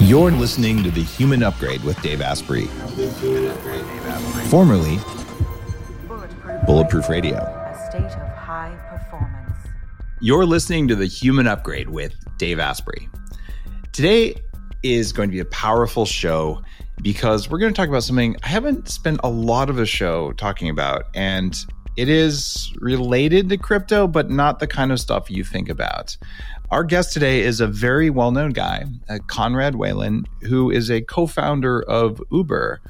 You're listening to The Human Upgrade with Dave Asprey, formerly Bulletproof Radio. A state of high performance. You're listening to The Human Upgrade with Dave Asprey. Today is going to be a powerful show because we're going to talk about something I haven't spent a lot of a show talking about, and it is related to crypto, but not the kind of stuff you think about. Our guest today is a very well-known guy, Conrad Whelan, who is a co-founder of Uber.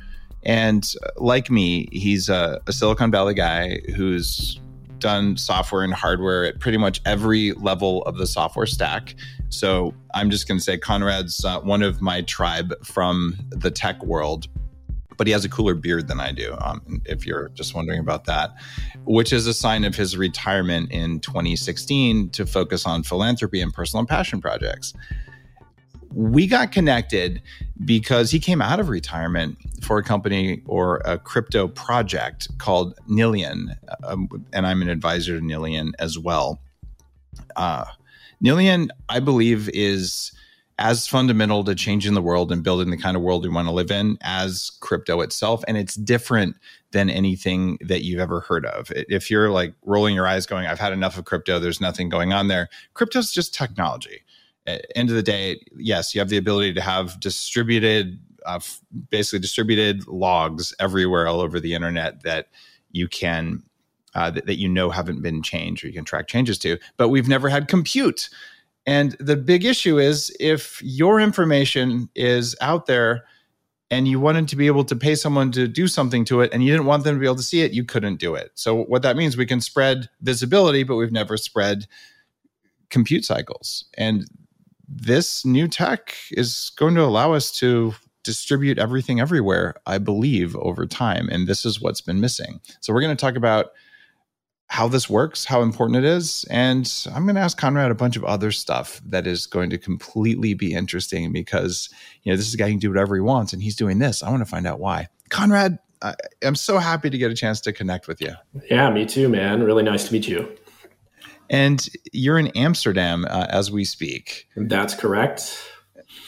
And like me, he's a Silicon Valley guy who's done software and hardware at pretty much every level of the software stack. So I'm just going to say Conrad's one of my tribe from the tech world, but he has a cooler beard than I do, if you're just wondering about that, which is a sign of his retirement in 2016 to focus on philanthropy and personal and passion projects. We got connected because he came out of retirement for a company or a crypto project called Nillion, and I'm an advisor to Nillion as well. Nillion, I believe, is as fundamental to changing the world and building the kind of world we want to live in as crypto itself. And it's different than anything that you've ever heard of. If you're like rolling your eyes going, I've had enough of crypto, there's nothing going on there. Crypto's just technology. At the end of the day, yes, you have the ability to have distributed, basically distributed logs everywhere all over the internet that you can, that you know haven't been changed or you can track changes to, but we've never had compute. And the big issue is if your information is out there and you wanted to be able to pay someone to do something to it and you didn't want them to be able to see it, you couldn't do it. So what that means, we can spread visibility, but we've never spread compute cycles. And this new tech is going to allow us to distribute everything everywhere, I believe, over time. And this is what's been missing. So we're going to talk about how this works, how important it is. And I'm going to ask Conrad a bunch of other stuff that is going to completely be interesting because, you know, this is a guy who can do whatever he wants and he's doing this. I want to find out why. Conrad, I'm so happy to get a chance to connect with you. Yeah, me too, man. Really nice to meet you. And you're in Amsterdam as we speak. That's correct.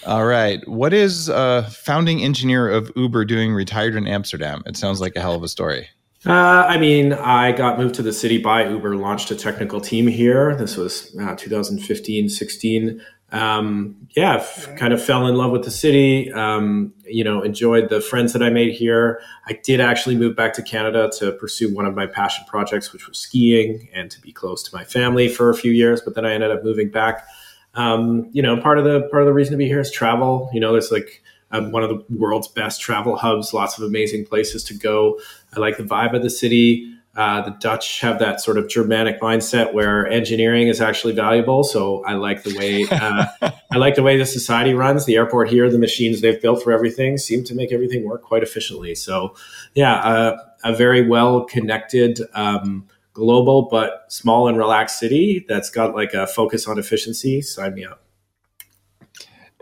All right. What is a founding engineer of Uber doing retired in Amsterdam? It sounds like a hell of a story. I mean, I got moved to the city by Uber, launched a technical team here. This was 2015, 16. Kind of fell in love with the city, enjoyed the friends that I made here. I did actually move back to Canada to pursue one of my passion projects, which was skiing, and to be close to my family for a few years. But then I ended up moving back. Part of the reason to be here is travel. You know, there's like one of the world's best travel hubs, lots of amazing places to go. I like the vibe of the city. The Dutch have that sort of Germanic mindset where engineering is actually valuable. So I like the way the society runs. The airport here, the machines they've built for everything seem to make everything work quite efficiently. So yeah, a very well-connected, global but small and relaxed city that's got like a focus on efficiency. Sign me up.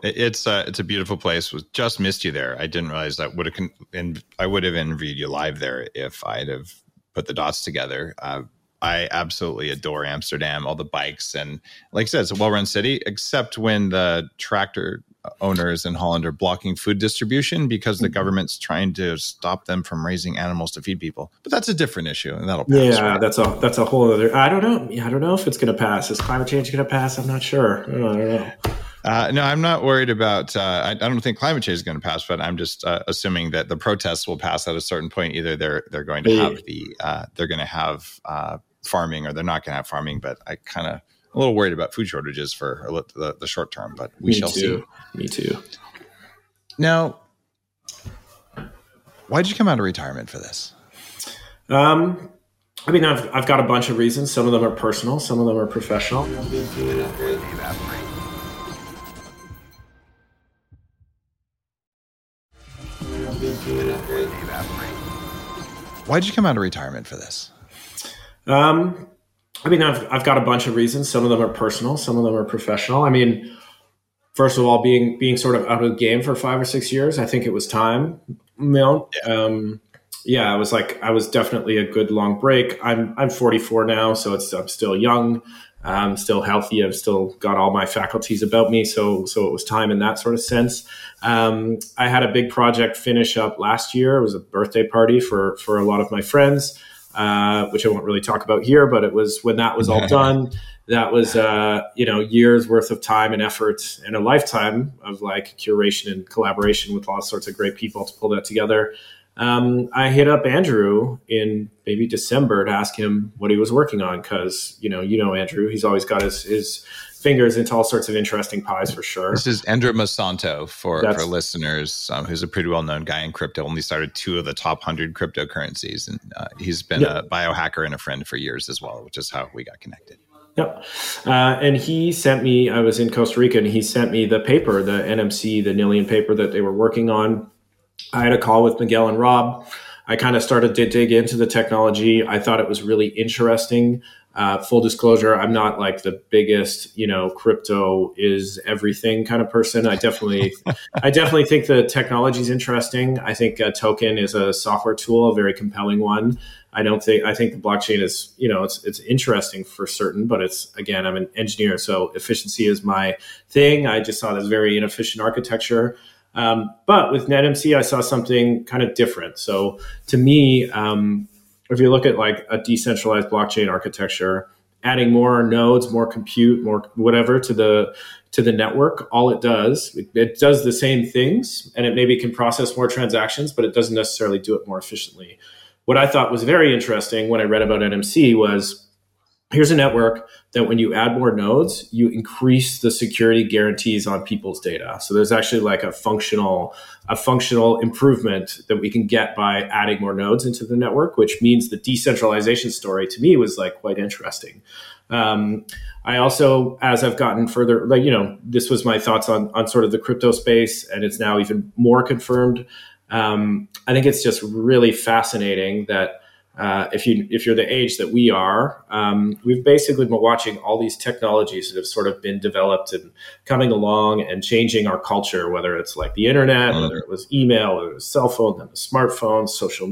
It's a beautiful place. Just missed you there. I didn't realize that I would have envied you live there if I'd have put the dots together. I absolutely adore Amsterdam, all the bikes. And like I said, it's a well-run city, except when the tractor owners in Holland are blocking food distribution because the government's trying to stop them from raising animals to feed people. But that's a different issue. And that'll pass. Yeah, right? That's a whole other... I don't know if it's going to pass. Is climate change going to pass? I'm not sure. I don't know. No, I'm not worried about, I don't think climate change is going to pass, but I'm just assuming that the protests will pass at a certain point. Either they're going to have farming or they're not going to have farming, but I kind of a little worried about food shortages for the short term, but we shall see. Me too. Now, why did you come out of retirement for this? I've got a bunch of reasons. Some of them are personal. Some of them are professional. Why did you come out of retirement for this? I've got a bunch of reasons. Some of them are personal. Some of them are professional. I mean, first of all, being sort of out of the game for 5 or 6 years, I think it was time. I was definitely a good long break. I'm 44 now, so I'm still young. I'm still healthy. I've still got all my faculties about me. So it was time in that sort of sense. I had a big project finish up last year. It was a birthday party for a lot of my friends, which I won't really talk about here, but it was when that was all done, that was, years worth of time and effort and a lifetime of like curation and collaboration with all sorts of great people to pull that together. I hit up Andrew in maybe December to ask him what he was working on. Cause you know, Andrew, he's always got his fingers into all sorts of interesting pies for sure. This is Andrew Masanto for listeners, who's a pretty well-known guy in crypto, only started 2 of the top 100 cryptocurrencies. And he's been a biohacker and a friend for years as well, which is how we got connected. Yep. And he sent me, I was in Costa Rica, and he sent me the paper, the NMC, the Nillion paper that they were working on. I had a call with Miguel and Rob. I kind of started to dig into the technology. I thought it was really interesting. Full disclosure, I'm not like the biggest, crypto is everything kind of person. I definitely think the technology is interesting. I think a token is a software tool, a very compelling one. I think the blockchain is, it's interesting for certain, but it's, again, I'm an engineer, so efficiency is my thing. I just saw this very inefficient architecture. But with NetMC, I saw something kind of different. So to me, if you look at like a decentralized blockchain architecture, adding more nodes, more compute, more whatever to the network, all it does the same things, and it maybe can process more transactions, but it doesn't necessarily do it more efficiently. What I thought was very interesting when I read about NMC was, here's a network that when you add more nodes, you increase the security guarantees on people's data. So there's actually like a functional improvement that we can get by adding more nodes into the network, which means the decentralization story to me was like quite interesting. I also, as I've gotten further, this was my thoughts on sort of the crypto space, and it's now even more confirmed. I think it's just really fascinating that if you're the age that we are, we've basically been watching all these technologies that have sort of been developed and coming along and changing our culture, whether it's like the internet, whether it was email, whether it was cell phone, then the smartphone, social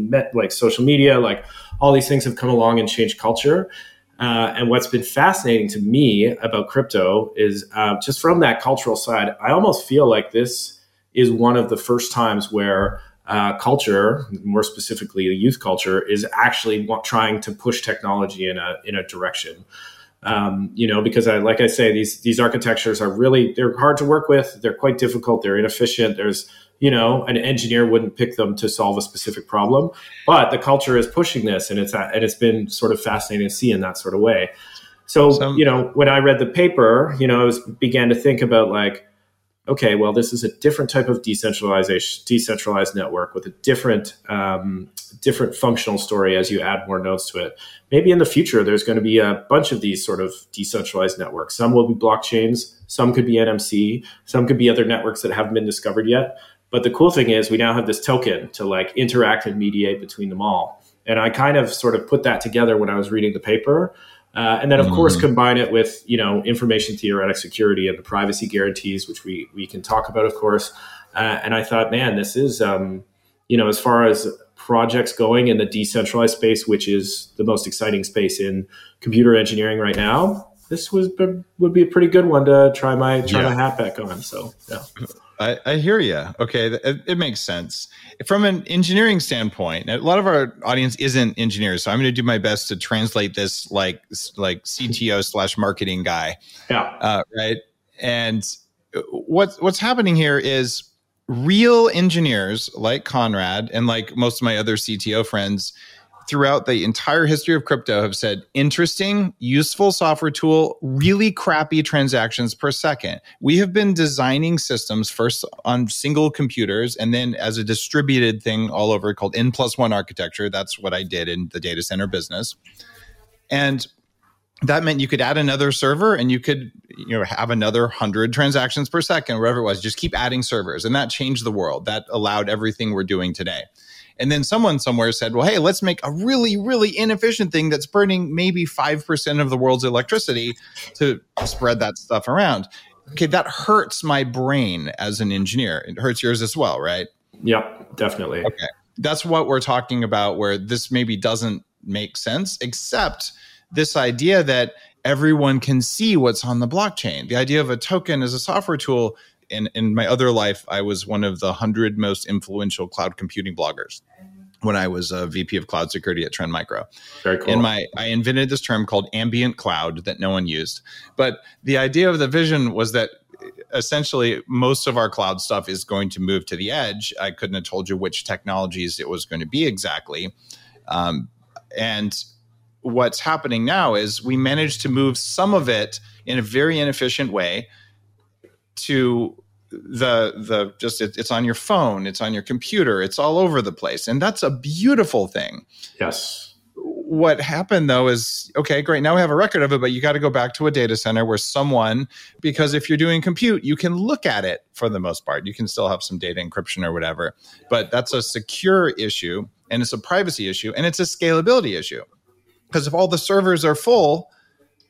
media, like all these things have come along and changed culture. And what's been fascinating to me about crypto is just from that cultural side, I almost feel like this is one of the first times where culture, more specifically the youth culture, is actually trying to push technology in a direction. Because like I say, these architectures are really, they're hard to work with. They're quite difficult. They're inefficient. There's, an engineer wouldn't pick them to solve a specific problem, but the culture is pushing this, and it's been sort of fascinating to see in that sort of way. So when I read the paper, I began to think about like, okay, well, this is a different type of decentralized network with a different functional story as you add more nodes to it. Maybe in the future, there's going to be a bunch of these sort of decentralized networks. Some will be blockchains, some could be NMC, some could be other networks that haven't been discovered yet. But the cool thing is we now have this token to like interact and mediate between them all. And I kind of sort of put that together when I was reading the paper. And then, of course, combine it with, information theoretic security and the privacy guarantees, which we can talk about, of course. And I thought, man, this is, as far as projects going in the decentralized space, which is the most exciting space in computer engineering right now, this would be a pretty good one to try my hat back on. So, yeah. I hear you. Okay. It makes sense. From an engineering standpoint, a lot of our audience isn't engineers, so I'm going to do my best to translate this like CTO/marketing guy. Yeah. Right. And what's happening here is real engineers like Conrad and like most of my other CTO friends throughout the entire history of crypto have said, interesting, useful software tool, really crappy transactions per second. We have been designing systems first on single computers and then as a distributed thing all over called N+1 architecture. That's what I did in the data center business. And that meant you could add another server and you could have another 100 transactions per second, whatever it was, just keep adding servers. And that changed the world. That allowed everything we're doing today. And then someone somewhere said, well, hey, let's make a really, really inefficient thing that's burning maybe 5% of the world's electricity to spread that stuff around. Okay, that hurts my brain as an engineer. It hurts yours as well, right? Yep, definitely. Okay, that's what we're talking about, where this maybe doesn't make sense, except this idea that everyone can see what's on the blockchain. The idea of a token as a software tool. In my other life, I was one of the 100 most influential cloud computing bloggers when I was a VP of cloud security at Trend Micro. Very cool. And I invented this term called ambient cloud that no one used. But the idea of the vision was that essentially most of our cloud stuff is going to move to the edge. I couldn't have told you which technologies it was going to be exactly. And what's happening now is we managed to move some of it in a very inefficient way to the just it's on your phone, it's on your computer, it's all over the place. And that's a beautiful thing. Yes. What happened though is, okay, great. Now we have a record of it, but you got to go back to a data center where someone, because if you're doing compute, you can look at it for the most part. You can still have some data encryption or whatever, but that's a secure issue and it's a privacy issue and it's a scalability issue. Because if all the servers are full,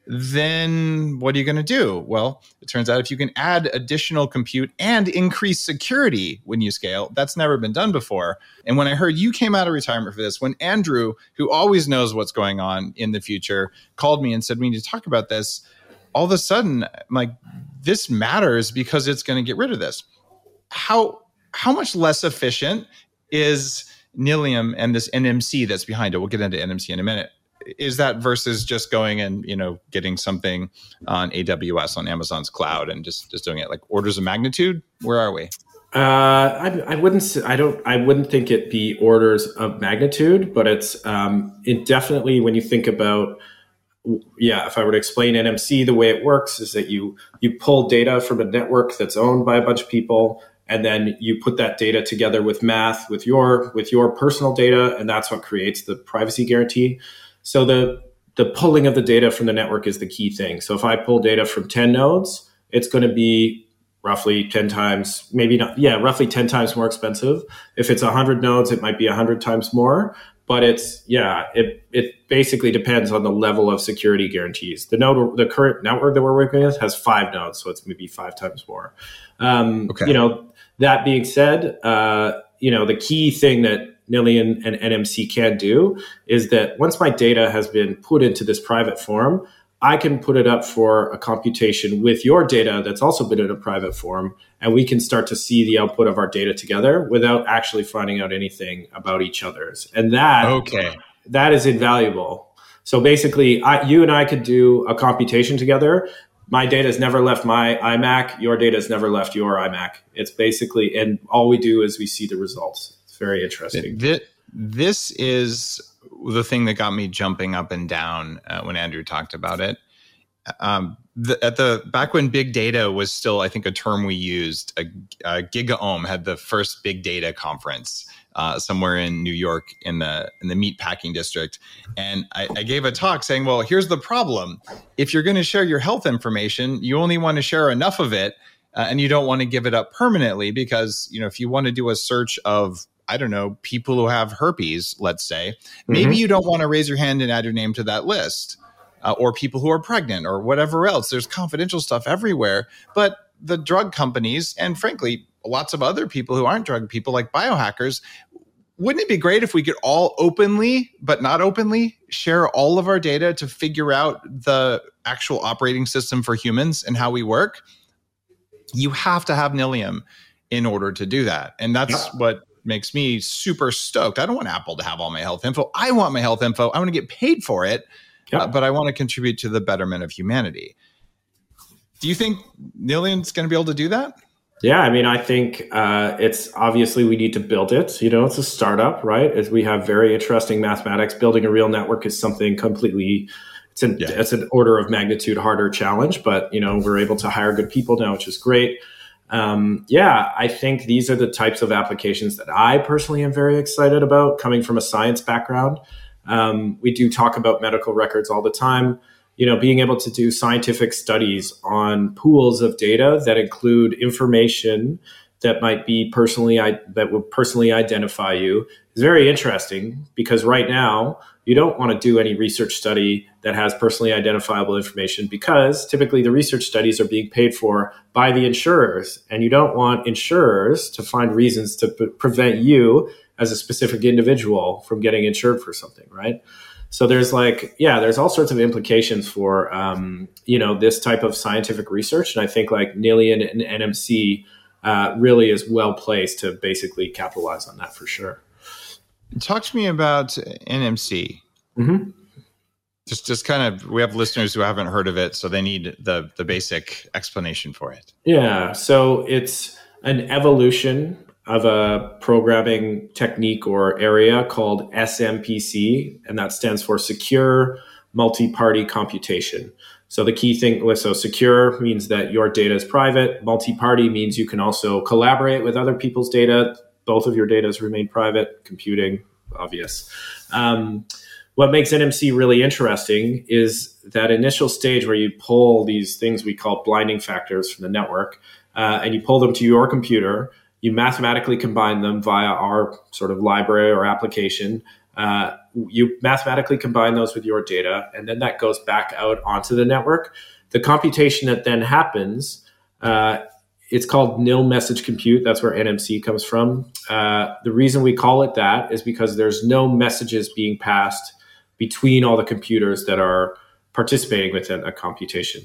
then what are you going to do? Well, it turns out if you can add additional compute and increase security when you scale, that's never been done before. And when I heard you came out of retirement for this, when Andrew, who always knows what's going on in the future, called me and said, we need to talk about this, all of a sudden, I'm like, this matters because it's going to get rid of this. How much less efficient is Nillion and this NMC that's behind it? We'll get into NMC in a minute. Is that versus just going and, getting something on AWS, on Amazon's cloud, and just doing it like orders of magnitude? Where are we? I wouldn't think it be orders of magnitude, but it's it definitely, when you think about, if I were to explain NMC, the way it works is that you pull data from a network that's owned by a bunch of people. And then you put that data together with math, with your personal data. And that's what creates the privacy guarantee. So the pulling of the data from the network is the key thing. So if I pull data from 10 nodes, it's going to be roughly 10 times, roughly 10 times more expensive. If it's 100 nodes, it might be 100 times more. But it basically depends on the level of security guarantees. The current network that we're working with has 5 nodes, so it's maybe 5 times more. Okay. That being said, the key thing that Nillion and NMC can do is that once my data has been put into this private form, I can put it up for a computation with your data that's also been in a private form, and we can start to see the output of our data together without actually finding out anything about each other's. And that is invaluable. So basically, you and I could do a computation together. My data's never left my iMac. Your data's never left your iMac. It's basically, and all we do is we see the results. Very interesting. This is the thing that got me jumping up and down when Andrew talked about it. Back when big data was still, I think, a term we used, GigaOm had the first big data conference somewhere in New York in the meatpacking district. And I gave a talk saying, well, here's the problem. If you're going to share your health information, you only want to share enough of it. And you don't want to give it up permanently because, if you want to do a search of, I don't know, people who have herpes, let's say, maybe you don't want to raise your hand and add your name to that list or people who are pregnant or whatever else. There's confidential stuff everywhere. But the drug companies and frankly, lots of other people who aren't drug people like biohackers, wouldn't it be great if we could all openly, but not openly, share all of our data to figure out the actual operating system for humans and how we work? You have to have Nillion in order to do that. And that's what makes me super stoked. I don't want Apple to have all my health info. I want my health info. I want to get paid for it, but I want to contribute to the betterment of humanity. Do you think Nillion's going to be able to do that? Yeah, I think it's obviously we need to build it. It's a startup, right? As we have very interesting mathematics. Building a real network is something completely it's an order of magnitude harder challenge, but we're able to hire good people now, which is great. I think these are the types of applications that I personally am very excited about, coming from a science background. We do talk about medical records all the time. Being able to do scientific studies on pools of data that include information that might be that will personally identify you is very interesting, because right now you don't want to do any research study that has personally identifiable information, because typically the research studies are being paid for by the insurers, and you don't want insurers to find reasons to prevent you as a specific individual from getting insured for something, right? So there's there's all sorts of implications for, this type of scientific research. And I think Nillion and NMC really is well placed to basically capitalize on that for sure. Talk to me about NMC. Mm-hmm. Just kind of, we have listeners who haven't heard of it, so they need the basic explanation for it. Yeah, so it's an evolution of a programming technique or area called SMPC, and that stands for Secure Multi-Party Computation. So the key thing, so secure means that your data is private. Multi-party means you can also collaborate with other people's data. Both of your data remain private. Computing, obvious. What makes NMC really interesting is that initial stage where you pull these things we call blinding factors from the network, and you pull them to your computer. You mathematically combine them via our sort of library or application. You mathematically combine those with your data, and then that goes back out onto the network. The computation that then happens, it's called nil message compute. That's where NMC comes from. The reason we call it that is because there's no messages being passed between all the computers that are participating within a computation.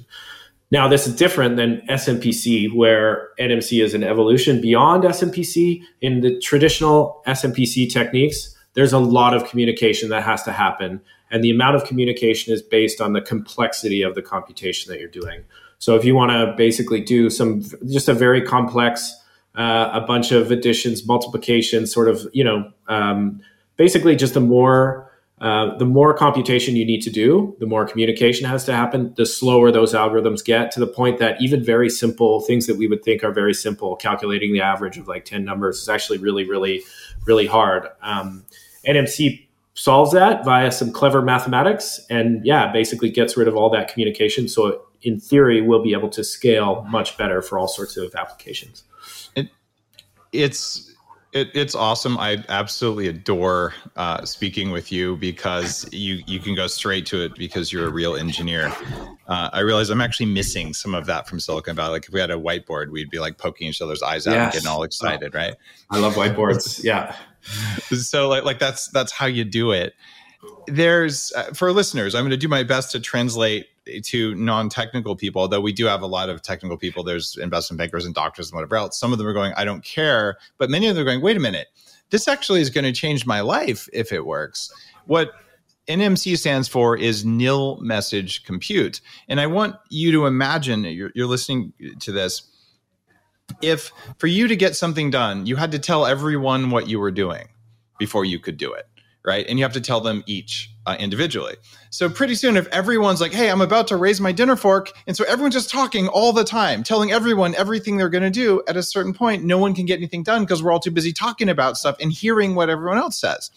Now, this is different than SMPC, where NMC is an evolution beyond SMPC. In the traditional SMPC techniques, there's a lot of communication that has to happen, and the amount of communication is based on the complexity of the computation that you're doing. So if you want to basically do just a very complex, a bunch of additions, multiplications, sort of, basically just the more computation you need to do, the more communication has to happen, the slower those algorithms get, to the point that even very simple things that we would think are very simple, calculating the average of 10 numbers, is actually really, really, really hard. NMC solves that via some clever mathematics and basically gets rid of all that communication. So in theory, we'll be able to scale much better for all sorts of applications. It's awesome. I absolutely adore speaking with you, because you can go straight to it because you're a real engineer. I realize I'm actually missing some of that from Silicon Valley. If we had a whiteboard, we'd be poking each other's eyes out and getting all excited, right? I love whiteboards. Yeah. So that's how you do it. There's for listeners, I'm going to do my best to translate to non-technical people, though we do have a lot of technical people. There's investment bankers and doctors and whatever else. Some of them are going, I don't care. But many of them are going, wait a minute, this actually is going to change my life if it works. What NMC stands for is nil message compute. And I want you to imagine, you're listening to this, if for you to get something done, you had to tell everyone what you were doing before you could do it. Right? And you have to tell them each individually. So pretty soon, if everyone's like, hey, I'm about to raise my dinner fork, and so everyone's just talking all the time, telling everyone everything they're going to do, at a certain point, no one can get anything done because we're all too busy talking about stuff and hearing what everyone else says.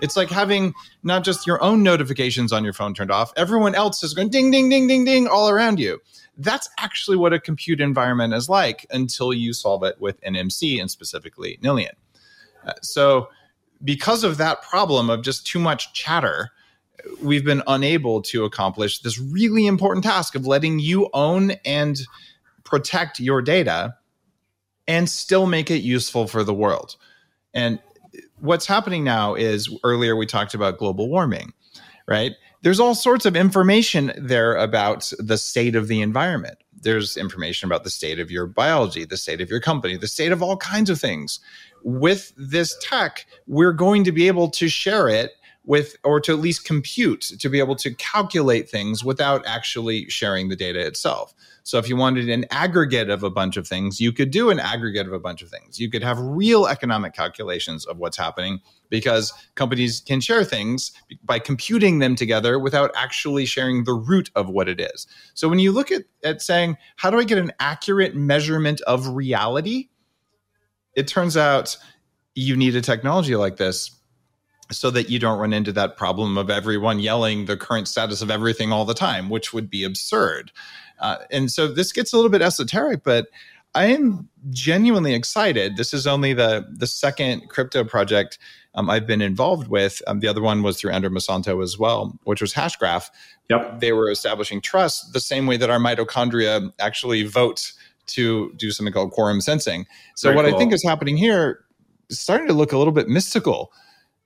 It's like having not just your own notifications on your phone turned off, everyone else is going ding, ding, ding, ding, ding all around you. That's actually what a compute environment is like until you solve it with NMC and specifically Nillion. So because of that problem of just too much chatter, we've been unable to accomplish this really important task of letting you own and protect your data and still make it useful for the world. And what's happening now is, earlier we talked about global warming, right? There's all sorts of information there about the state of the environment. There's information about the state of your biology, the state of your company, the state of all kinds of things. With this tech, we're going to be able to share it with, or to at least compute, to be able to calculate things without actually sharing the data itself. So if you wanted an aggregate of a bunch of things, you could do an aggregate of a bunch of things. You could have real economic calculations of what's happening because companies can share things by computing them together without actually sharing the root of what it is. So when you look at saying, how do I get an accurate measurement of reality? It turns out you need a technology like this so that you don't run into that problem of everyone yelling the current status of everything all the time, which would be absurd. And so this gets a little bit esoteric, but I am genuinely excited. This is only the second crypto project I've been involved with. The other one was through Andrew Masanto as well, which was Hashgraph. Yep. They were establishing trust the same way that our mitochondria actually vote to do something called quorum sensing. So I think is happening here is starting to look a little bit mystical.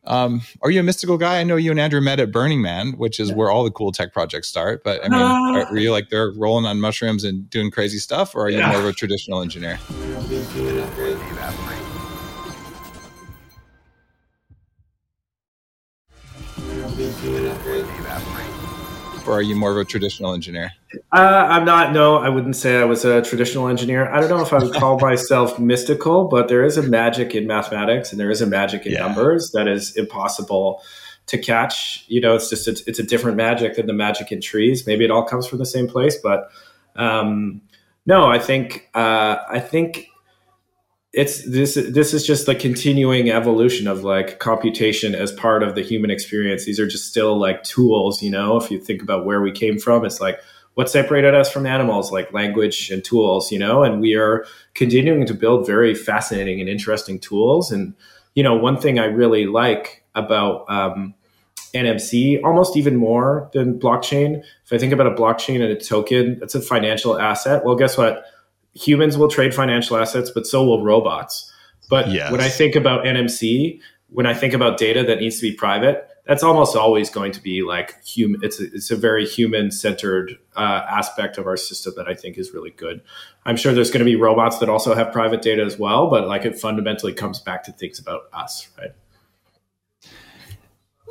Are you a mystical guy? I know you and Andrew met at Burning Man, which is where all the cool tech projects start. But I mean, are you like they're rolling on mushrooms and doing crazy stuff, or are you more of a traditional engineer? Or are you more of a traditional engineer? I'm not. No, I wouldn't say I was a traditional engineer. I don't know if I would call myself mystical, but there is a magic in mathematics and there is a magic in numbers that is impossible to catch. You know, it's just it's a different magic than the magic in trees. Maybe it all comes from the same place, but no, I think it's this is just the continuing evolution of like computation as part of the human experience. These are just still like tools, you know. If you think about where we came from, it's like what separated us from animals, like language and tools, you know, and we are continuing to build very fascinating and interesting tools. And, you know, one thing I really like about NMC, almost even more than blockchain. If I think about a blockchain and a token, that's a financial asset. Well, guess what? Humans will trade financial assets, but so will robots. But when I think about NMC, when I think about data that needs to be private, that's almost always going to be like human. It's a very human-centered aspect of our system that I think is really good. I'm sure there's going to be robots that also have private data as well, but like it fundamentally comes back to things about us, right?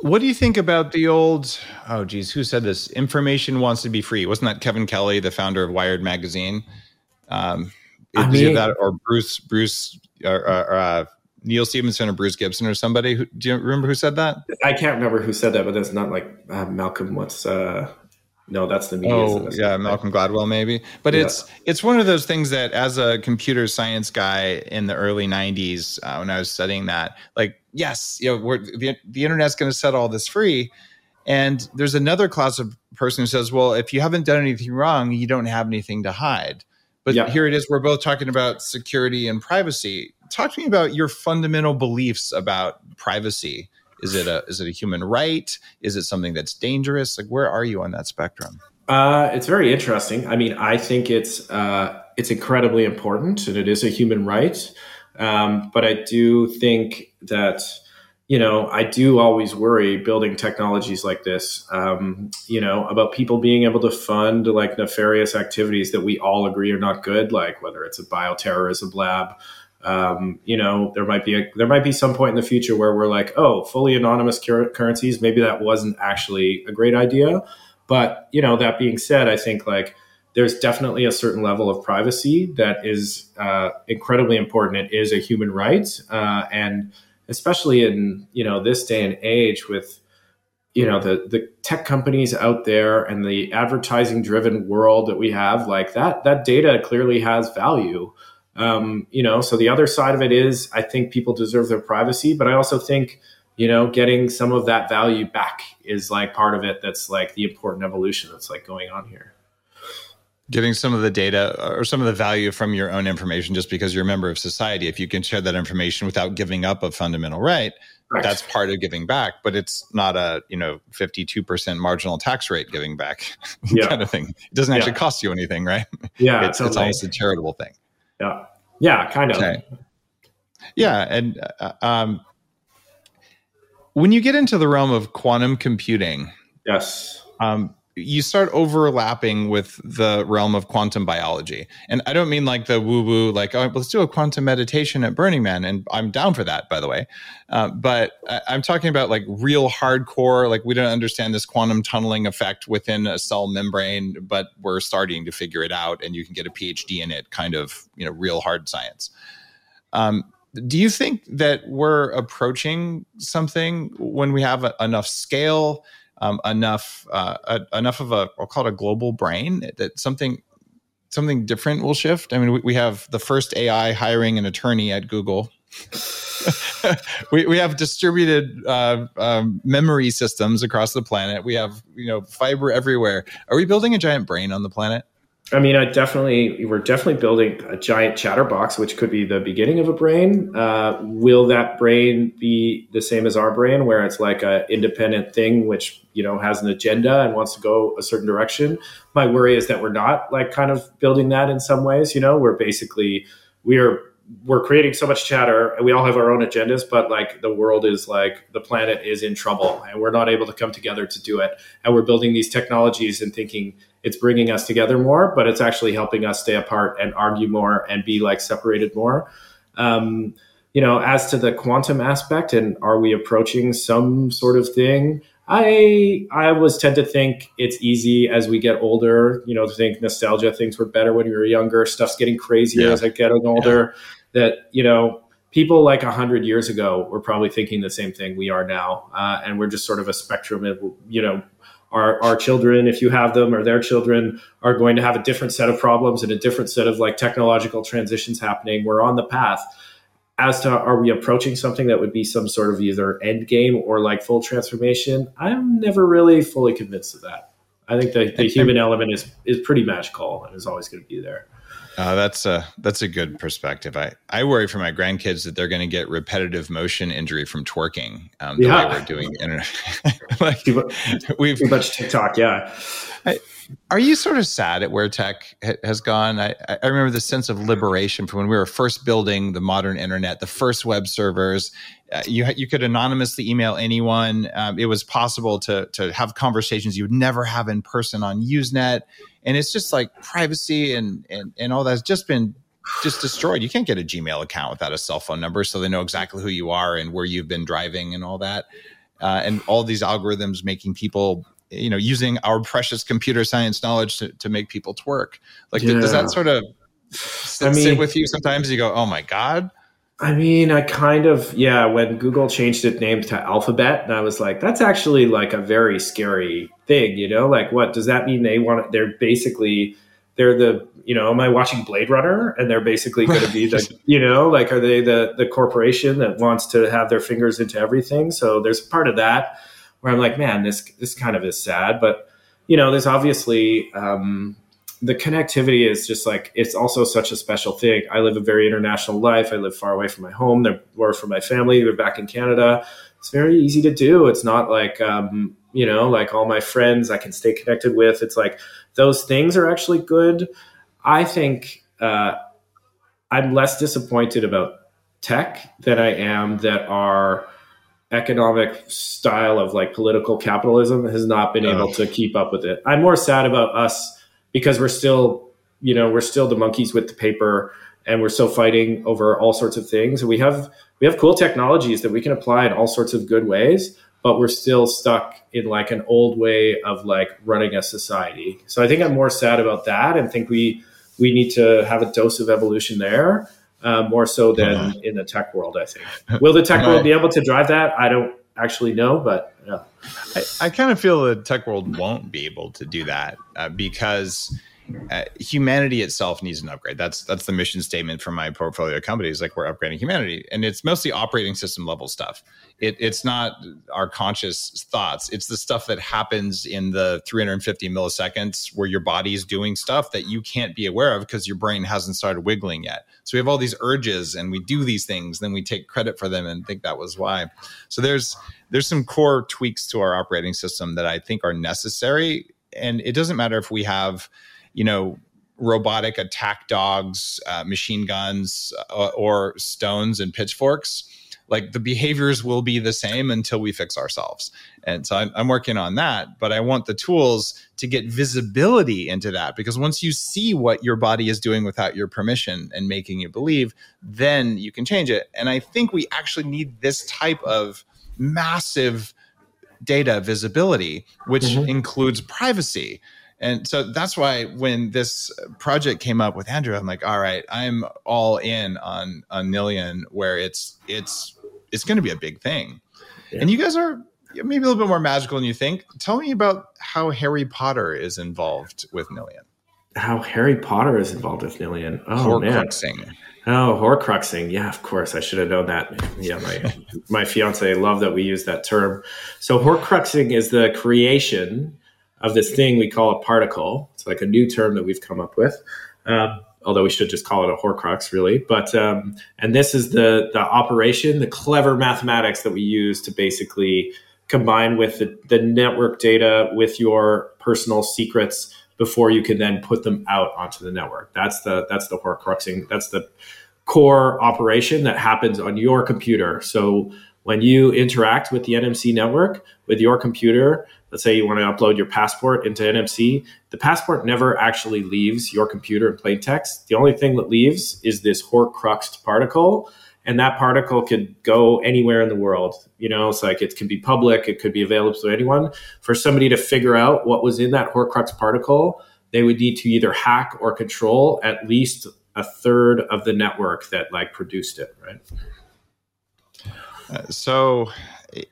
What do you think about the old, oh geez, who said this? Information wants to be free. Wasn't that Kevin Kelly, the founder of Wired Magazine? That or Bruce or Neil Stephenson or Bruce Gibson or somebody. Do you remember who said that? I can't remember who said that, but that's not like Malcolm. No, that's the media. Oh, yeah, Malcolm Gladwell maybe. But it's one of those things that as a computer science guy in the early 90s, when I was studying that, like, yes, you know, the internet's going to set all this free. And there's another class of person who says, well, if you haven't done anything wrong, you don't have anything to hide. But here it is, we're both talking about security and privacy. Talk to me about your fundamental beliefs about privacy. Is it a human right? Is it something that's dangerous? Like, where are you on that spectrum? It's very interesting. I mean, I think it's incredibly important and it is a human right. But I do think that, you know, I do always worry building technologies like this, you know, about people being able to fund like nefarious activities that we all agree are not good, like whether it's a bioterrorism lab. You know, there might be some point in the future where we're like, oh, fully anonymous currencies. Maybe that wasn't actually a great idea. But, you know, that being said, I think like there's definitely a certain level of privacy that is incredibly important. It is a human right. And especially in, you know, this day and age with, you know, the tech companies out there and the advertising driven world that we have, like that data clearly has value. You know, so the other side of it is I think people deserve their privacy, but I also think, you know, getting some of that value back is like part of it. That's like the important evolution that's like going on here. Getting some of the data or some of the value from your own information just because you're a member of society. If you can share that information without giving up a fundamental right, that's part of giving back. But it's not a, you know, 52% marginal tax rate giving back kind of thing. It doesn't actually cost you anything, right? Yeah, it's almost a charitable thing. Yeah, kind of. Okay. Yeah, and when you get into the realm of quantum computing, you start overlapping with the realm of quantum biology. And I don't mean like the woo-woo, like, oh, let's do a quantum meditation at Burning Man. And I'm down for that, by the way. But I'm talking about like real hardcore, like we don't understand this quantum tunneling effect within a cell membrane, but we're starting to figure it out and you can get a PhD in it, kind of, you know, real hard science. Do you think that we're approaching something when we have enough scale, enough of a, I'll call it a global brain, that something different will shift? I mean, we have the first AI hiring an attorney at Google. we have distributed memory systems across the planet. We have, you know, fiber everywhere. Are we building a giant brain on the planet? I mean, we're definitely building a giant chatterbox, which could be the beginning of a brain. Will that brain be the same as our brain, where it's like an independent thing, which, you know, has an agenda and wants to go a certain direction? My worry is that we're not like kind of building that in some ways. You know, we're basically, we are we're creating so much chatter and we all have our own agendas, but like the world is like, the planet is in trouble and we're not able to come together to do it. And we're building these technologies and thinking it's bringing us together more, but it's actually helping us stay apart and argue more and be like separated more. You know, as to the quantum aspect and are we approaching some sort of thing, I always tend to think it's easy as we get older, you know, to think nostalgia, things were better when we were younger, stuff's getting crazier as I get older, that, you know, people like 100 years ago were probably thinking the same thing we are now. And we're just sort of a spectrum of, you know, our children, if you have them, or their children are going to have a different set of problems and a different set of like technological transitions happening. We're on the path. As to are we approaching something that would be some sort of either end game or like full transformation, I'm never really fully convinced of that. I think the human element is pretty magical and is always going to be there. That's a good perspective. I worry for my grandkids that they're going to get repetitive motion injury from twerking. The way we're doing internet. Like, too much TikTok. Yeah. Are you sort of sad at where tech has gone? I remember the sense of liberation from when we were first building the modern internet, the first web servers. You could anonymously email anyone. It was possible to have conversations you would never have in person on Usenet. And it's just like privacy and all that's just been destroyed. You can't get a Gmail account without a cell phone number, so they know exactly who you are and where you've been driving and all that. And all these algorithms making people... you know, using our precious computer science knowledge to make people twerk. Like, does that sort of sit with you sometimes? You go, oh my God. I mean, I kind of, when Google changed its name to Alphabet, and I was like, that's actually like a very scary thing, you know? Like, what does that mean? Am I watching Blade Runner? And they're basically going to be the, you know, like, are they the corporation that wants to have their fingers into everything? So there's part of that where I'm like, man, this kind of is sad. But, you know, there's obviously the connectivity is just like, it's also such a special thing. I live a very international life. I live far away from my home or from my family. We're back in Canada. It's very easy to do. It's not like, you know, like all my friends I can stay connected with. It's like those things are actually good. I think I'm less disappointed about tech than I am that our economic style of like political capitalism has not been able to keep up with it. I'm more sad about us because we're still the monkeys with the paper and we're still fighting over all sorts of things. And we have cool technologies that we can apply in all sorts of good ways, but we're still stuck in like an old way of like running a society. So I think I'm more sad about that and think we need to have a dose of evolution there. More so than in the tech world, I think. Will the tech world be able to drive that? I don't actually know, but yeah. I kind of feel the tech world won't be able to do that because humanity itself needs an upgrade. That's the mission statement from my portfolio companies. Like, we're upgrading humanity, and it's mostly operating system level stuff. It's not our conscious thoughts. It's the stuff that happens in the 350 milliseconds where your body's doing stuff that you can't be aware of because your brain hasn't started wiggling yet. So we have all these urges and we do these things, then we take credit for them and think that was why. So there's some core tweaks to our operating system that I think are necessary. And it doesn't matter if we have, you know, robotic attack dogs, machine guns, or stones and pitchforks. Like, the behaviors will be the same until we fix ourselves. And so I'm working on that, but I want the tools to get visibility into that, because once you see what your body is doing without your permission and making you believe, then you can change it. And I think we actually need this type of massive data visibility, which includes privacy. And so that's why when this project came up with Andrew, I'm like, all right, I'm all in on Nillion, where it's going to be a big thing. Yeah. And you guys are maybe a little bit more magical than you think. Tell me about how Harry Potter is involved with Nillion. How Harry Potter is involved with Nillion. Oh, horcruxing. Man. Oh, horcruxing. Yeah, of course. I should have known that. Yeah, my fiance loved that we use that term. So horcruxing is the creation of this thing we call a particle. It's like a new term that we've come up with, although we should just call it a horcrux, really. But and this is the operation, the clever mathematics that we use to basically combine with the network data with your personal secrets before you can then put them out onto the network. That's the horcruxing. That's the core operation that happens on your computer. So when you interact with the NMC network with your computer, let's say you want to upload your passport into NMC, the passport never actually leaves your computer in plain text. The only thing that leaves is this horcruxed particle, and that particle could go anywhere in the world. You know, it's like it could be public, it could be available to anyone. For somebody to figure out what was in that horcrux particle, they would need to either hack or control at least a third of the network that like produced it, right? So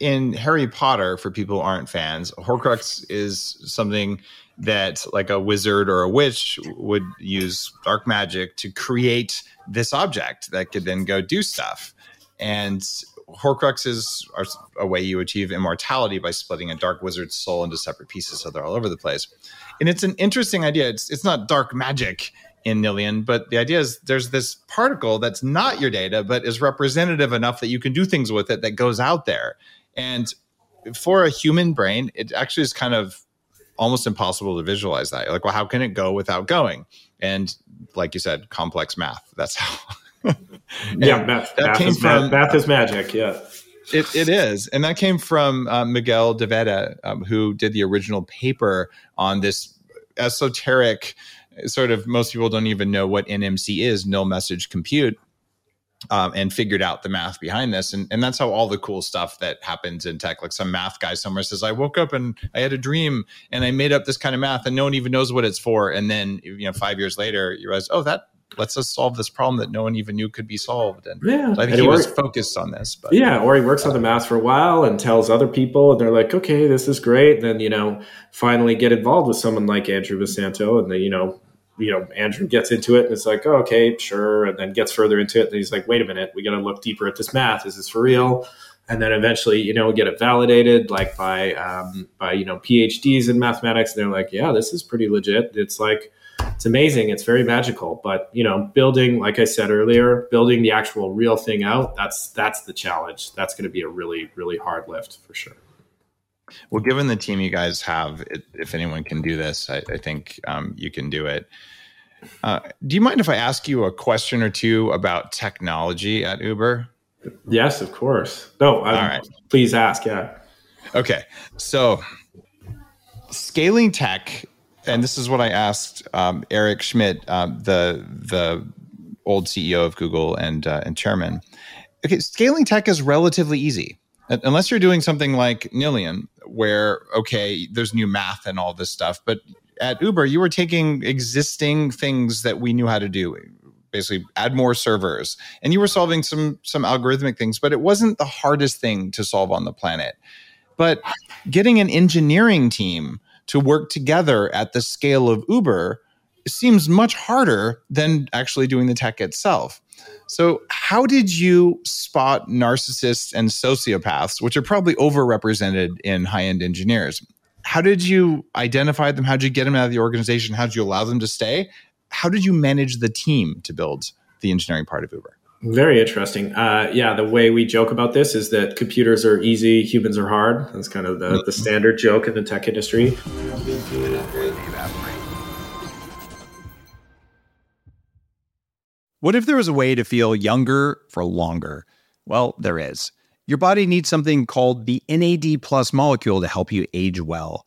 in Harry Potter, for people who aren't fans, Horcrux is something that like a wizard or a witch would use dark magic to create this object that could then go do stuff. And Horcruxes are a way you achieve immortality by splitting a dark wizard's soul into separate pieces so they're all over the place. And it's an interesting idea. It's not dark magic in Nillion, but the idea is there's this particle that's not your data, but is representative enough that you can do things with it that goes out there. And for a human brain, it actually is kind of almost impossible to visualize that. You're like, well, how can it go without going? And like you said, complex math. That's how. Yeah, math is magic. Yeah, it is. And that came from Miguel de Vega, who did the original paper on this esoteric sort of, most people don't even know what NMC is, null message compute, and figured out the math behind this. And that's how all the cool stuff that happens in tech, like some math guy somewhere says, I woke up and I had a dream and I made up this kind of math and no one even knows what it's for. And then, 5 years later, you realize, oh, that lets us solve this problem that no one even knew could be solved. And yeah, so I think he was focused on this. But, yeah, or he works on the math for a while and tells other people, and they're like, okay, this is great. And then, finally get involved with someone like Andrew Masanto, and then, Andrew gets into it, and it's like, oh, okay, sure, and then gets further into it, and he's like, wait a minute, we got to look deeper at this math. Is this for real? And then eventually, get it validated like by PhDs in mathematics, and they're like, yeah, this is pretty legit. It's like, it's amazing. It's very magical. But, building, like I said earlier, building the actual real thing out, that's the challenge. That's going to be a really, really hard lift for sure. Well, given the team you guys have, if anyone can do this, I think you can do it. Do you mind if I ask you a question or two about technology at Uber? Yes, of course. No, all right. Please ask. Yeah. Okay. So scaling tech. And this is what I asked Eric Schmidt, the old CEO of Google and chairman. Okay, scaling tech is relatively easy, unless you're doing something like Nillion, where there's new math and all this stuff. But at Uber, you were taking existing things that we knew how to do, basically add more servers, and you were solving some algorithmic things. But it wasn't the hardest thing to solve on the planet. But getting an engineering team to work together at the scale of Uber seems much harder than actually doing the tech itself. So how did you spot narcissists and sociopaths, which are probably overrepresented in high-end engineers? How did you identify them? How did you get them out of the organization? How did you allow them to stay? How did you manage the team to build the engineering part of Uber? Very interesting. The way we joke about this is that computers are easy, humans are hard. That's kind of the standard joke in the tech industry. What if there was a way to feel younger for longer? Well, there is. Your body needs something called the NAD+ molecule to help you age well.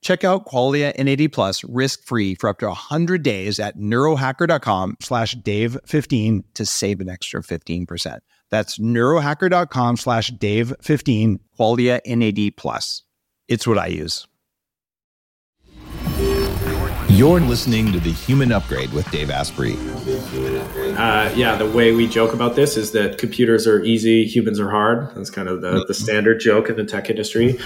Check out Qualia NAD+ risk-free for up to 100 days at neurohacker.com/Dave15 to save an extra 15%. That's neurohacker.com/Dave15, Qualia NAD+. It's what I use. You're listening to The Human Upgrade with Dave Asprey. The way we joke about this is that computers are easy, humans are hard. That's kind of the standard joke in the tech industry.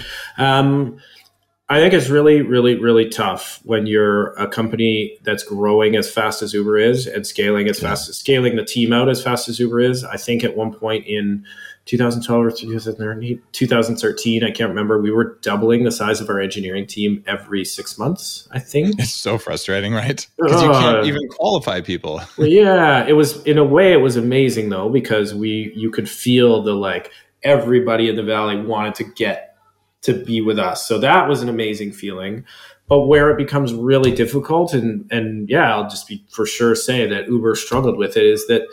I think it's really, really, really tough when you're a company that's growing as fast as Uber is and scaling as fast as scaling the team out as fast as Uber is. I think at one point in 2012 or 2013, I can't remember, we were doubling the size of our engineering team every 6 months, I think. It's so frustrating, right? Because you can't even qualify people. Yeah, it was, in a way, it was amazing though, because you could feel the, like, everybody in the valley wanted to get to be with us. So that was an amazing feeling. But where it becomes really difficult, and yeah, I'll just be for sure say that Uber struggled with it, is that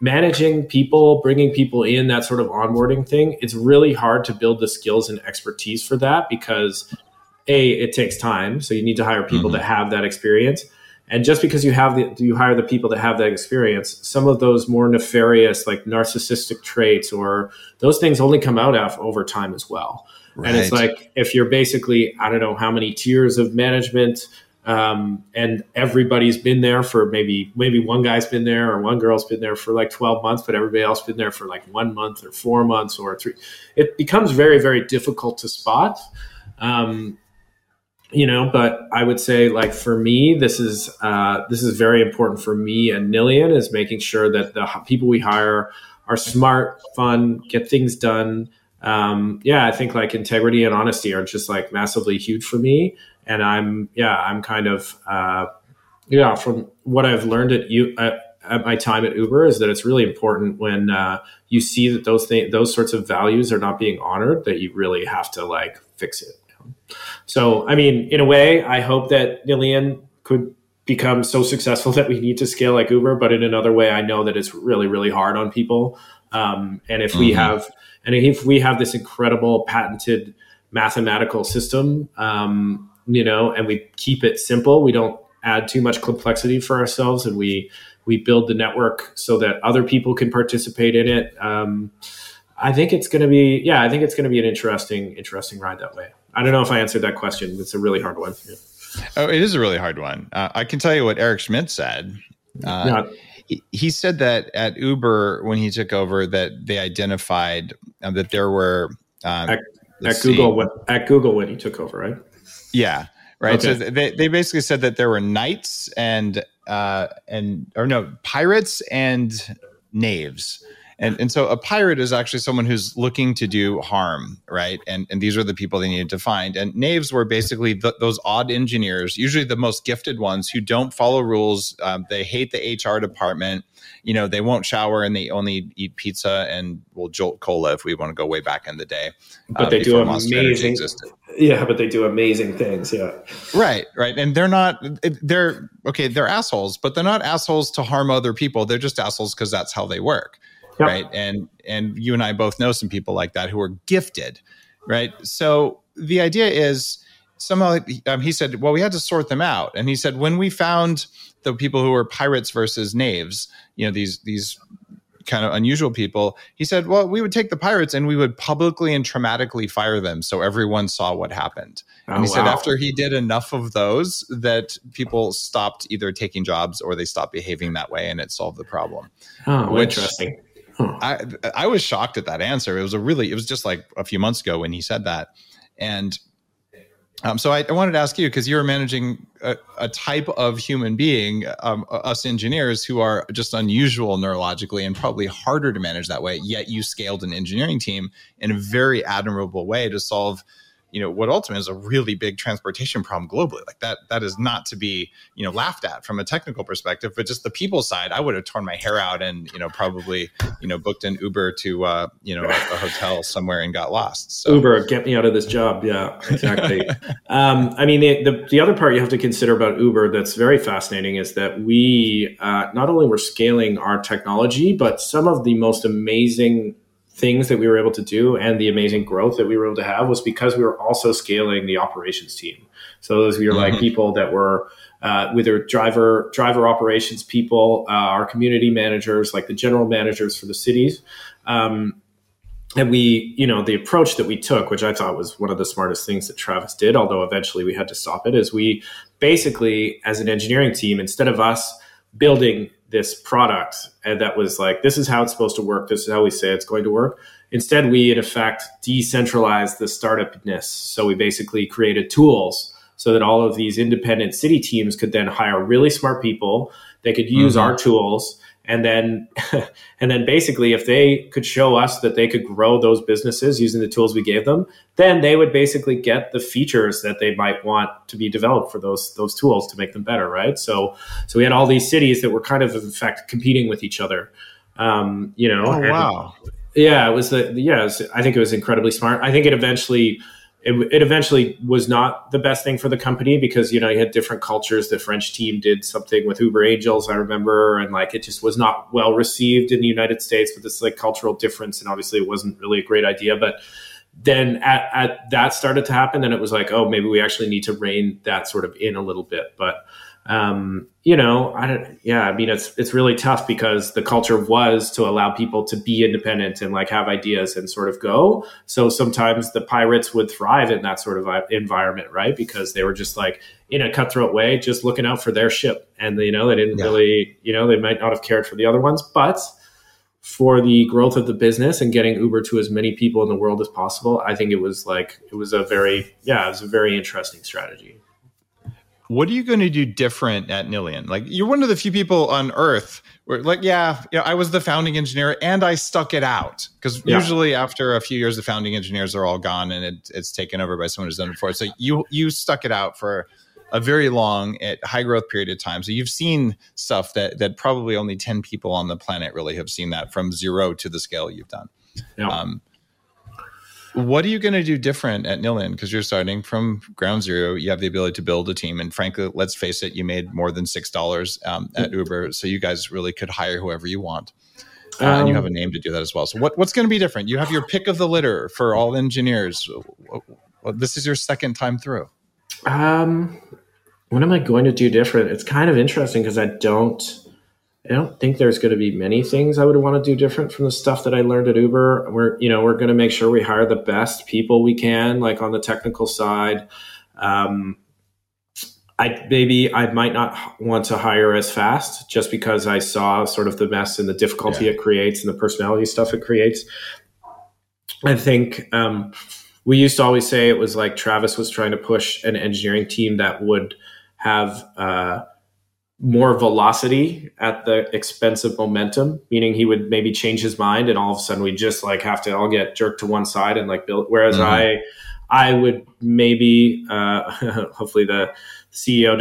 managing people, bringing people in, that sort of onboarding thing, it's really hard to build the skills and expertise for that because A, it takes time. So you need to hire people that have that experience. And just because you hire the people that have that experience, some of those more nefarious, like narcissistic traits or those things only come out over time as well. Right. And it's like, if you're basically, I don't know how many tiers of management, and everybody's been there for maybe one guy's been there or one girl's been there for like 12 months, but everybody else been there for like 1 month or 4 months or three, it becomes very, very difficult to spot. But I would say, like, for me, this is very important for me and Nillion, is making sure that the people we hire are smart, fun, get things done. I think like integrity and honesty are just like massively huge for me. And I'm kind of, from what I've learned at my time at Uber, is that it's really important when you see that those sorts of values are not being honored, that you really have to like fix it. So, I mean, in a way, I hope that Nillion could become so successful that we need to scale like Uber. But in another way, I know that it's really, really hard on people. And if we have this incredible patented mathematical system, and we keep it simple, we don't add too much complexity for ourselves, and we build the network so that other people can participate in it. I think it's going to be an interesting ride that way. I don't know if I answered that question. It's a really hard one. Yeah. Oh, it is a really hard one. I can tell you what Eric Schmidt said. He said that at Uber, when he took over, that they identified that there were... At Google when he took over, right? Yeah, right. Okay. So they basically said that there were knights and pirates and knaves. And so a pirate is actually someone who's looking to do harm, right? And these are the people they needed to find. And knaves were basically those odd engineers, usually the most gifted ones, who don't follow rules. They hate the HR department. They won't shower, and they only eat pizza and will jolt cola if we want to go way back in the day. But they do amazing. Yeah, but they do amazing things. Yeah. Right. And they're assholes, but they're not assholes to harm other people. They're just assholes because that's how they work. Yep. Right. And you and I both know some people like that who are gifted. Right. So the idea is somehow, he said, well, we had to sort them out. And he said, when we found the people who were pirates versus knaves, these kind of unusual people, he said, well, we would take the pirates and we would publicly and traumatically fire them. So everyone saw what happened. And he said, after he did enough of those, that people stopped either taking jobs or they stopped behaving that way, and it solved the problem. Oh, interesting. I was shocked at that answer. It was just like a few months ago when he said that. And so I wanted to ask you, because you're managing a type of human being, us engineers, who are just unusual neurologically and probably harder to manage that way. Yet you scaled an engineering team in a very admirable way to solve what ultimately is a really big transportation problem globally. Like that is not to be, laughed at from a technical perspective, but just the people side, I would have torn my hair out and, probably, booked an Uber to, a hotel somewhere and got lost. So. Uber, get me out of this job. Yeah, exactly. The other part you have to consider about Uber that's very fascinating is that we not only were scaling our technology, but some of the most amazing things that we were able to do and the amazing growth that we were able to have was because we were also scaling the operations team. So those were like people that were whether driver operations people, our community managers, like the general managers for the cities. And we, the approach that we took, which I thought was one of the smartest things that Travis did, although eventually we had to stop it, is we basically, as an engineering team, instead of us building this product that was like, this is how it's supposed to work. This is how we say it's going to work. Instead, we in effect decentralized the startupness. So we basically created tools so that all of these independent city teams could then hire really smart people. They could use our tools. And then basically, if they could show us that they could grow those businesses using the tools we gave them, then they would basically get the features that they might want to be developed for those tools to make them better, right? So we had all these cities that were kind of, in fact, competing with each other, you know. Oh, wow. Yeah, it was I think it was incredibly smart. I think it eventually was not the best thing for the company because, you know, you had different cultures. The French team did something with Uber Angels, I remember, and like it just was not well received in the United States with this like cultural difference. And obviously it wasn't really a great idea. But then at that started to happen. Then it was like, oh, maybe we actually need to rein that sort of in a little bit. But, you know, it's really tough because the culture was to allow people to be independent and like have ideas and sort of go. So sometimes the pirates would thrive in that sort of environment, right? Because they were just like in a cutthroat way, just looking out for their ship. And, you know, they didn't really, you know, they might not have cared for the other ones, but for the growth of the business and getting Uber to as many people in the world as possible, I think it was a very interesting strategy. What are you going to do different at Nillion? Like, you're one of the few people on Earth where, like, I was the founding engineer and I stuck it out. Because usually after a few years, the founding engineers are all gone and it's taken over by someone who's done it before. So you stuck it out for a very long, high growth period of time. So you've seen stuff that probably only 10 people on the planet really have seen, that from zero to the scale you've done. Yeah. What are you going to do different at Nillion? Because you're starting from ground zero. You have the ability to build a team. And frankly, let's face it, you made more than $6 at Uber. So you guys really could hire whoever you want. And you have a name to do that as well. So what's going to be different? You have your pick of the litter for all engineers. This is your second time through. What am I going to do different? It's kind of interesting because I don't think there's going to be many things I would want to do different from the stuff that I learned at Uber. We're going to make sure we hire the best people we can, like on the technical side. I might not want to hire as fast just because I saw sort of the mess and the difficulty it creates and the personality stuff it creates. I think we used to always say it was like Travis was trying to push an engineering team that would have more velocity at the expense of momentum, meaning he would maybe change his mind and all of a sudden we just like have to all get jerked to one side and like build. Whereas I would maybe, hopefully the CEO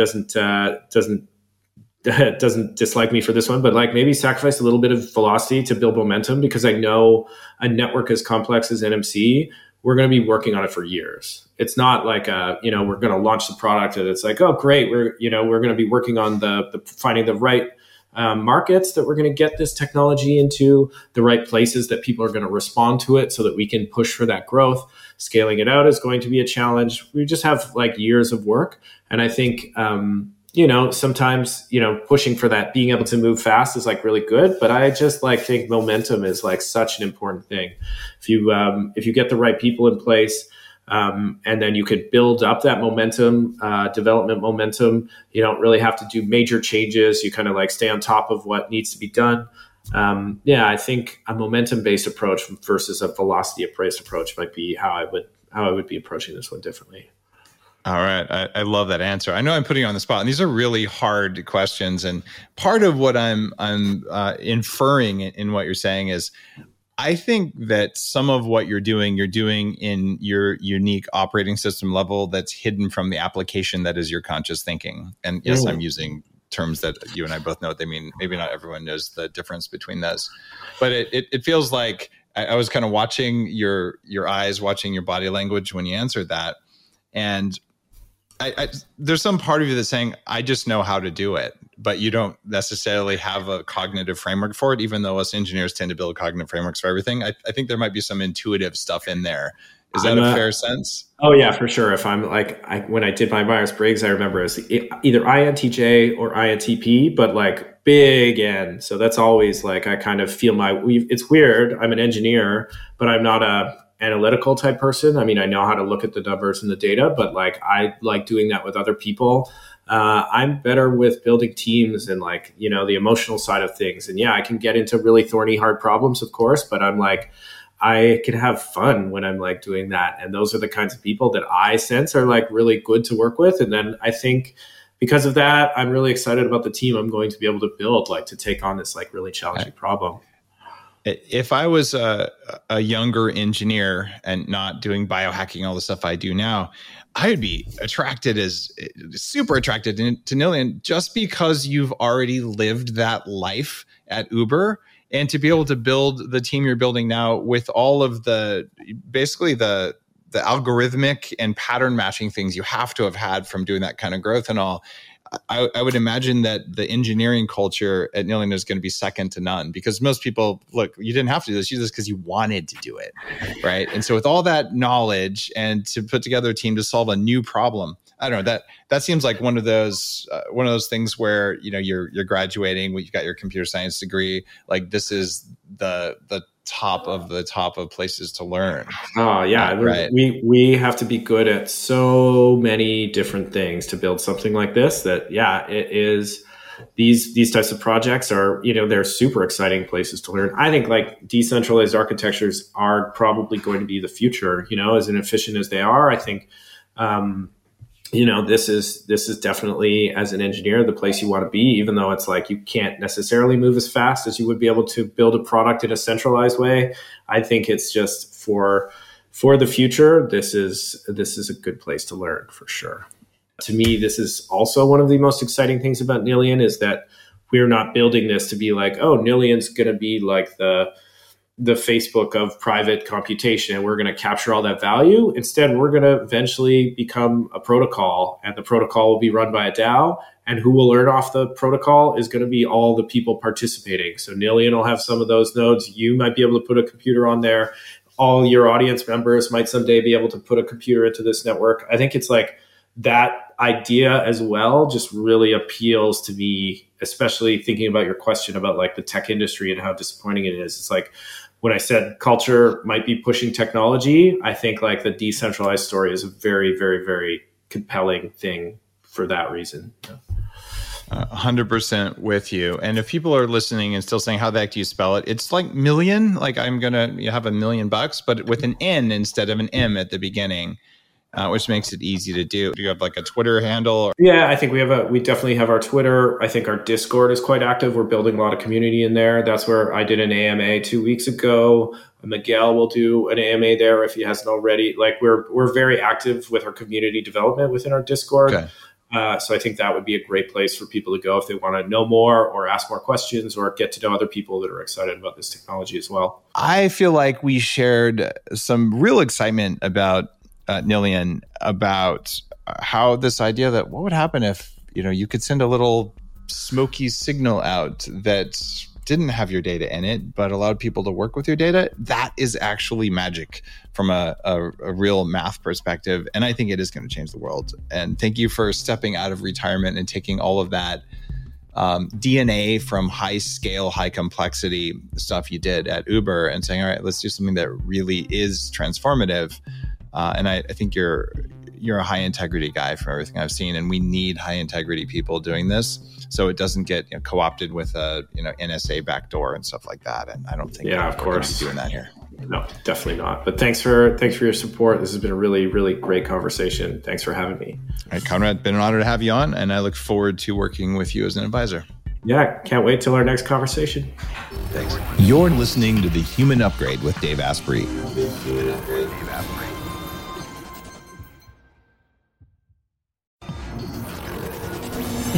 doesn't dislike me for this one, but like maybe sacrifice a little bit of velocity to build momentum, because I know a network as complex as NMC, we're going to be working on it for years. It's not like we're going to launch the product and it's like, oh great, we're going to be working on the finding the right markets that we're going to get this technology into, the right places that people are going to respond to it so that we can push for that growth. Scaling it out is going to be a challenge. We just have like years of work, and I think sometimes, pushing for that, being able to move fast is like really good, but I just like think momentum is like such an important thing. If you get the right people in place, and then you could build up that momentum, development momentum, you don't really have to do major changes. You kind of like stay on top of what needs to be done. I think a momentum-based approach versus a velocity-based approach might be how I would be approaching this one differently. All right. I love that answer. I know I'm putting you on the spot, and these are really hard questions. And part of what I'm inferring in what you're saying is, I think that some of what you're doing in your unique operating system level that's hidden from the application that is your conscious thinking. And yes, I'm using terms that you and I both know what they mean. Maybe not everyone knows the difference between those. But it feels like I was kind of watching your eyes, watching your body language when you answered that. And I there's some part of you that's saying, I just know how to do it, but you don't necessarily have a cognitive framework for it, even though us engineers tend to build cognitive frameworks for everything. I think there might be some intuitive stuff in there. Is that a fair sense? Oh, yeah, for sure. If I'm like, when I did my Myers-Briggs, I remember it's either INTJ or INTP, but like big N. So that's always like, I kind of feel it's weird. I'm an engineer, but I'm not a analytical type person. I mean, I know how to look at the numbers and the data, but like I like doing that with other people. I'm better with building teams and like, you know, the emotional side of things. And yeah, I can get into really thorny, hard problems, of course, but I'm like, I can have fun when I'm like doing that. And those are the kinds of people that I sense are like really good to work with. And then I think because of that, I'm really excited about the team I'm going to be able to build, like to take on this like really challenging problem. If I was a younger engineer and not doing biohacking, all the stuff I do now, I'd be attracted as super attracted to Nillion just because you've already lived that life at Uber. And to be able to build the team you're building now with all of the, basically the algorithmic and pattern matching things you have to have had from doing that kind of growth and all, I would imagine that the engineering culture at Nillion is going to be second to none because most people, look, you didn't have to do this. You did this because you wanted to do it, right? And so with all that knowledge and to put together a team to solve a new problem, I don't know, that seems like one of those things where, you know, you're graduating, you've got your computer science degree, like this is the top of places to learn. Oh yeah. Right. We have to be good at so many different things to build something like this that, yeah, it is these types of projects are, you know, they're super exciting places to learn. I think like decentralized architectures are probably going to be the future, you know, as inefficient as they are. I think, you know, this is definitely as an engineer, the place you want to be, even though it's like, you can't necessarily move as fast as you would be able to build a product in a centralized way. I think it's just for the future, this is a good place to learn for sure. To me, this is also one of the most exciting things about Nillion is that we're not building this to be like, oh, Nillion's going to be like the Facebook of private computation, and we're going to capture all that value. Instead, we're going to eventually become a protocol, and the protocol will be run by a DAO, and who will earn off the protocol is going to be all the people participating. So Nillion will have some of those nodes. You might be able to put a computer on there. All your audience members might someday be able to put a computer into this network. I think it's like that idea as well just really appeals to me, especially thinking about your question about like the tech industry and how disappointing it is. It's like, when I said culture might be pushing technology, I think like the decentralized story is a very, very, very compelling thing for that reason. 100% with you. And if people are listening and still saying, how the heck do you spell it? It's like million, like I'm going to have $1 million, but with an N instead of an M at the beginning, which makes it easy to do. Do you have like a Twitter handle? Yeah, I think we definitely have our Twitter. I think our Discord is quite active. We're building a lot of community in there. That's where I did an AMA 2 weeks ago. Miguel will do an AMA there if he hasn't already. Like we're very active with our community development within our Discord. Okay. So I think that would be a great place for people to go if they want to know more or ask more questions or get to know other people that are excited about this technology as well. I feel like we shared some real excitement about Nillion, about how this idea that what would happen if, you know, you could send a little smoky signal out that didn't have your data in it, but allowed people to work with your data. That is actually magic from a real math perspective. And I think it is going to change the world. And thank you for stepping out of retirement and taking all of that DNA from high scale, high complexity stuff you did at Uber and saying, all right, let's do something that really is transformative. And I think you're a high integrity guy from everything I've seen, and we need high integrity people doing this so it doesn't get co-opted with a NSA backdoor and stuff like that. And I don't think we're going to be doing that here. No, definitely not. But thanks for your support. This has been a really, really great conversation. Thanks for having me. All right, Conrad, been an honor to have you on, and I look forward to working with you as an advisor. Yeah, can't wait till our next conversation. Thanks. You're listening to The Human Upgrade with Dave Asprey. The